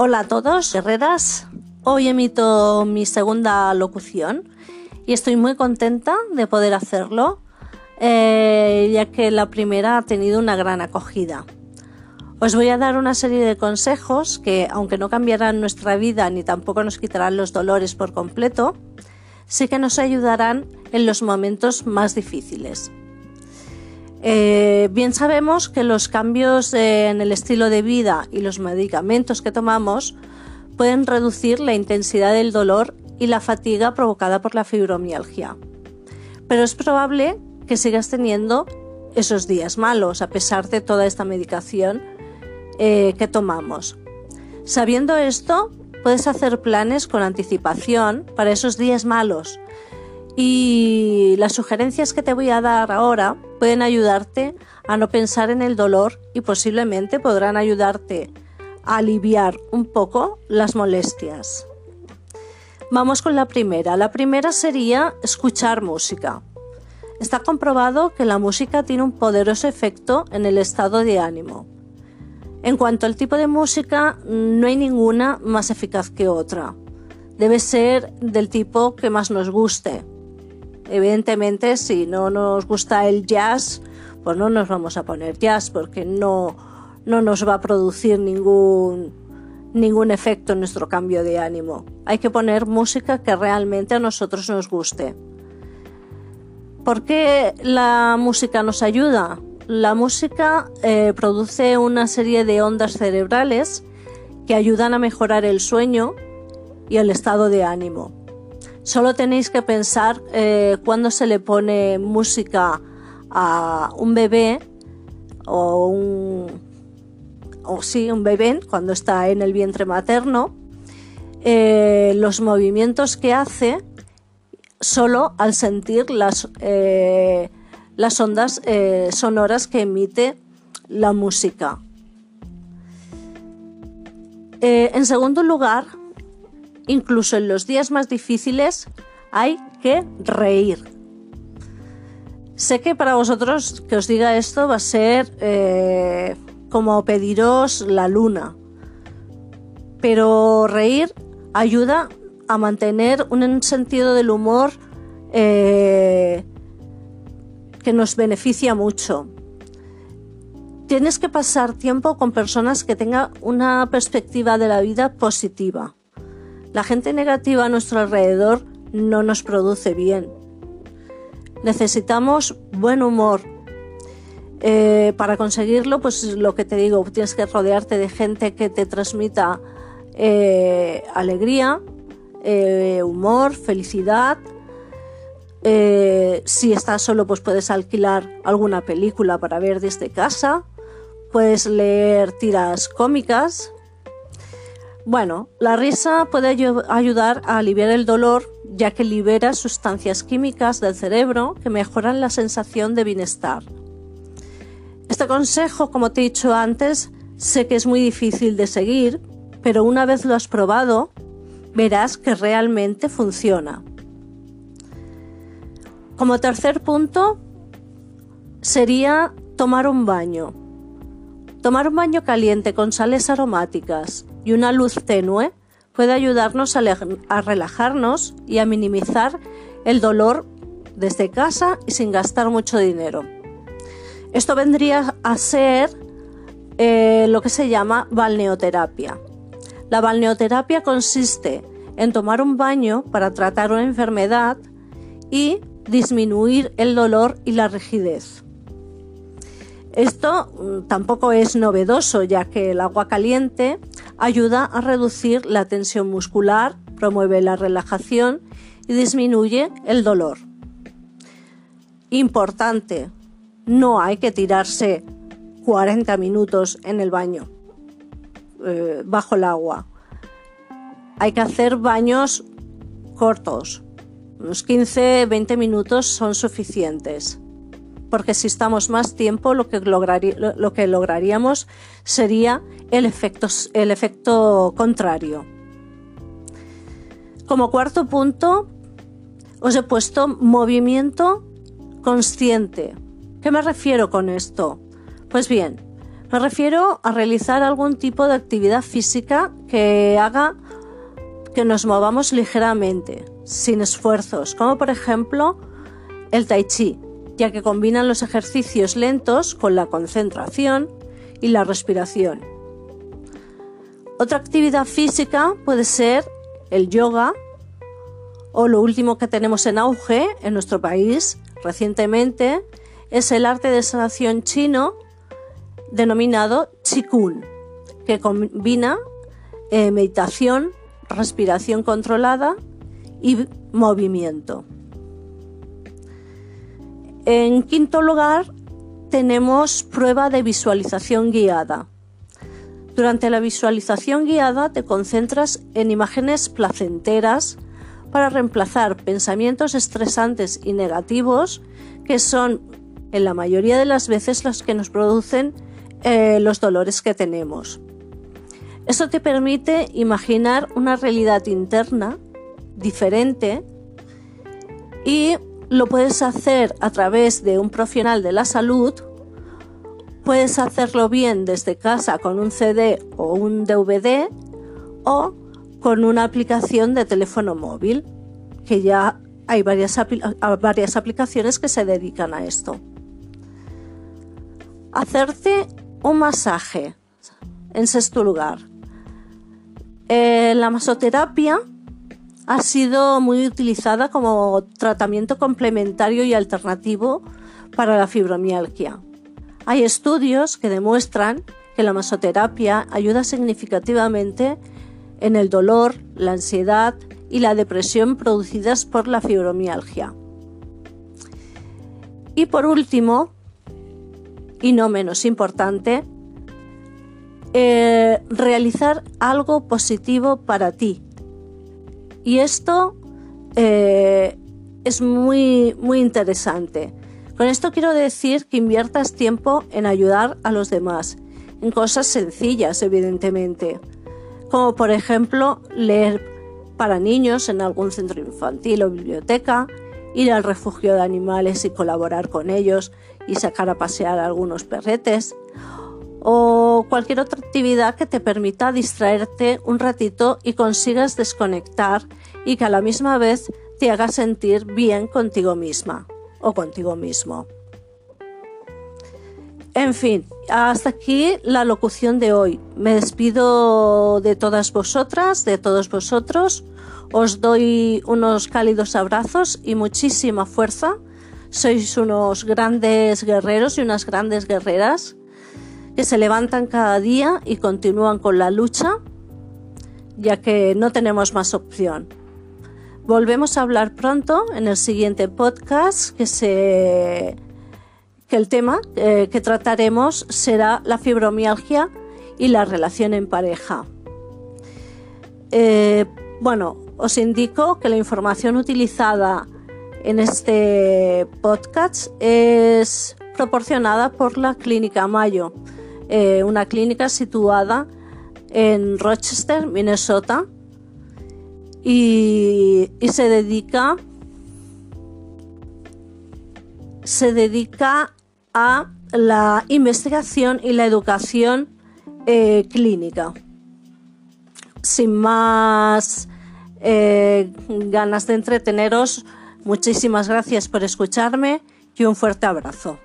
Hola a todos, guerreras. Hoy emito mi segunda locución y estoy muy contenta de poder hacerlo, ya que la primera ha tenido una gran acogida. Os voy a dar una serie de consejos que, aunque no cambiarán nuestra vida ni tampoco nos quitarán los dolores por completo, sí que nos ayudarán en los momentos más difíciles. Bien sabemos que los cambios en el estilo de vida y los medicamentos que tomamos pueden reducir la intensidad del dolor y la fatiga provocada por la fibromialgia. Pero es probable que sigas teniendo esos días malos a pesar de toda esta medicación que tomamos. Sabiendo esto, puedes hacer planes con anticipación para esos días malos. Y las sugerencias que te voy a dar ahora pueden ayudarte a no pensar en el dolor y posiblemente podrán ayudarte a aliviar un poco las molestias. Vamos con la primera. La primera sería escuchar música. Está comprobado que la música tiene un poderoso efecto en el estado de ánimo. En cuanto al tipo de música, no hay ninguna más eficaz que otra. Debe ser del tipo que más nos guste. Evidentemente, si no nos gusta el jazz, pues no nos vamos a poner jazz porque no nos va a producir ningún efecto en nuestro cambio de ánimo. Hay que poner música que realmente a nosotros nos guste. ¿Por qué la música nos ayuda? La música produce una serie de ondas cerebrales que ayudan a mejorar el sueño y el estado de ánimo. Solo tenéis que pensar cuando se le pone música a un bebé o un bebé cuando está en el vientre materno, los movimientos que hace solo al sentir las ondas sonoras que emite la música. En segundo lugar, incluso en los días más difíciles hay que reír. Sé que para vosotros que os diga esto va a ser como pediros la luna, pero reír ayuda a mantener un sentido del humor que nos beneficia mucho. Tienes que pasar tiempo con personas que tengan una perspectiva de la vida positiva. La gente negativa a nuestro alrededor no nos produce bien. Necesitamos buen humor. Para conseguirlo, pues lo que te digo, tienes que rodearte de gente que te transmita alegría, humor, felicidad. Si estás solo, pues puedes alquilar alguna película para ver desde casa, puedes leer tiras cómicas. Bueno, la risa puede ayudar a aliviar el dolor, ya que libera sustancias químicas del cerebro que mejoran la sensación de bienestar. Este consejo, como te he dicho antes, sé que es muy difícil de seguir, pero una vez lo has probado, verás que realmente funciona. Como tercer punto sería tomar un baño. Tomar un baño caliente con sales aromáticas y una luz tenue puede ayudarnos a relajarnos y a minimizar el dolor desde casa y sin gastar mucho dinero. Esto vendría a ser lo que se llama balneoterapia. La balneoterapia consiste en tomar un baño para tratar una enfermedad y disminuir el dolor y la rigidez. Esto tampoco es novedoso, ya que el agua caliente ayuda a reducir la tensión muscular, promueve la relajación y disminuye el dolor. Importante, no hay que tirarse 40 minutos en el baño, bajo el agua. Hay que hacer baños cortos. Unos 15-20 minutos son suficientes, porque si estamos más tiempo lo que lograríamos sería el efecto contrario. Como cuarto punto, os he puesto movimiento consciente. ¿Qué me refiero con esto? Pues bien, Me refiero a realizar algún tipo de actividad física que haga que nos movamos ligeramente, sin esfuerzos, como por ejemplo el Tai Chi, ya que combinan los ejercicios lentos con la concentración y la respiración. Otra actividad física puede ser el yoga, o lo último que tenemos en auge en nuestro país recientemente es el arte de sanación chino denominado Qigong, que combina meditación, respiración controlada y movimiento. En quinto lugar, tenemos prueba de visualización guiada. Durante la visualización guiada te concentras en imágenes placenteras para reemplazar pensamientos estresantes y negativos, que son en la mayoría de las veces los que nos producen los dolores que tenemos. Esto te permite imaginar una realidad interna diferente y lo puedes hacer a través de un profesional de la salud. Puedes hacerlo bien desde casa con un CD o un DVD o con una aplicación de teléfono móvil, que ya hay varias aplicaciones que se dedican a esto. Hacerte un masaje, en sexto lugar. La masoterapia ha sido muy utilizada como tratamiento complementario y alternativo para la fibromialgia. Hay estudios que demuestran que la masoterapia ayuda significativamente en el dolor, la ansiedad y la depresión producidas por la fibromialgia. Y por último, y no menos importante, realizar algo positivo para ti. Y esto es muy, muy interesante. Con esto quiero decir que inviertas tiempo en ayudar a los demás, en cosas sencillas, evidentemente, como por ejemplo leer para niños en algún centro infantil o biblioteca, ir al refugio de animales y colaborar con ellos y sacar a pasear a algunos perretes, o cualquier otra actividad que te permita distraerte un ratito y consigas desconectar y que a la misma vez te haga sentir bien contigo misma o contigo mismo. En fin, hasta aquí la locución de hoy. Me despido de todas vosotras, de todos vosotros. Os doy unos cálidos abrazos y muchísima fuerza. Sois unos grandes guerreros y unas grandes guerreras que se levantan cada día y continúan con la lucha, ya que no tenemos más opción. Volvemos a hablar pronto en el siguiente podcast, que el tema que trataremos será la fibromialgia y la relación en pareja. Bueno, os indico que la información utilizada en este podcast es proporcionada por la Clínica Mayo, una clínica situada en Rochester, Minnesota, y se dedica a la investigación y la educación clínica. Sin más ganas de entreteneros, muchísimas gracias por escucharme y un fuerte abrazo.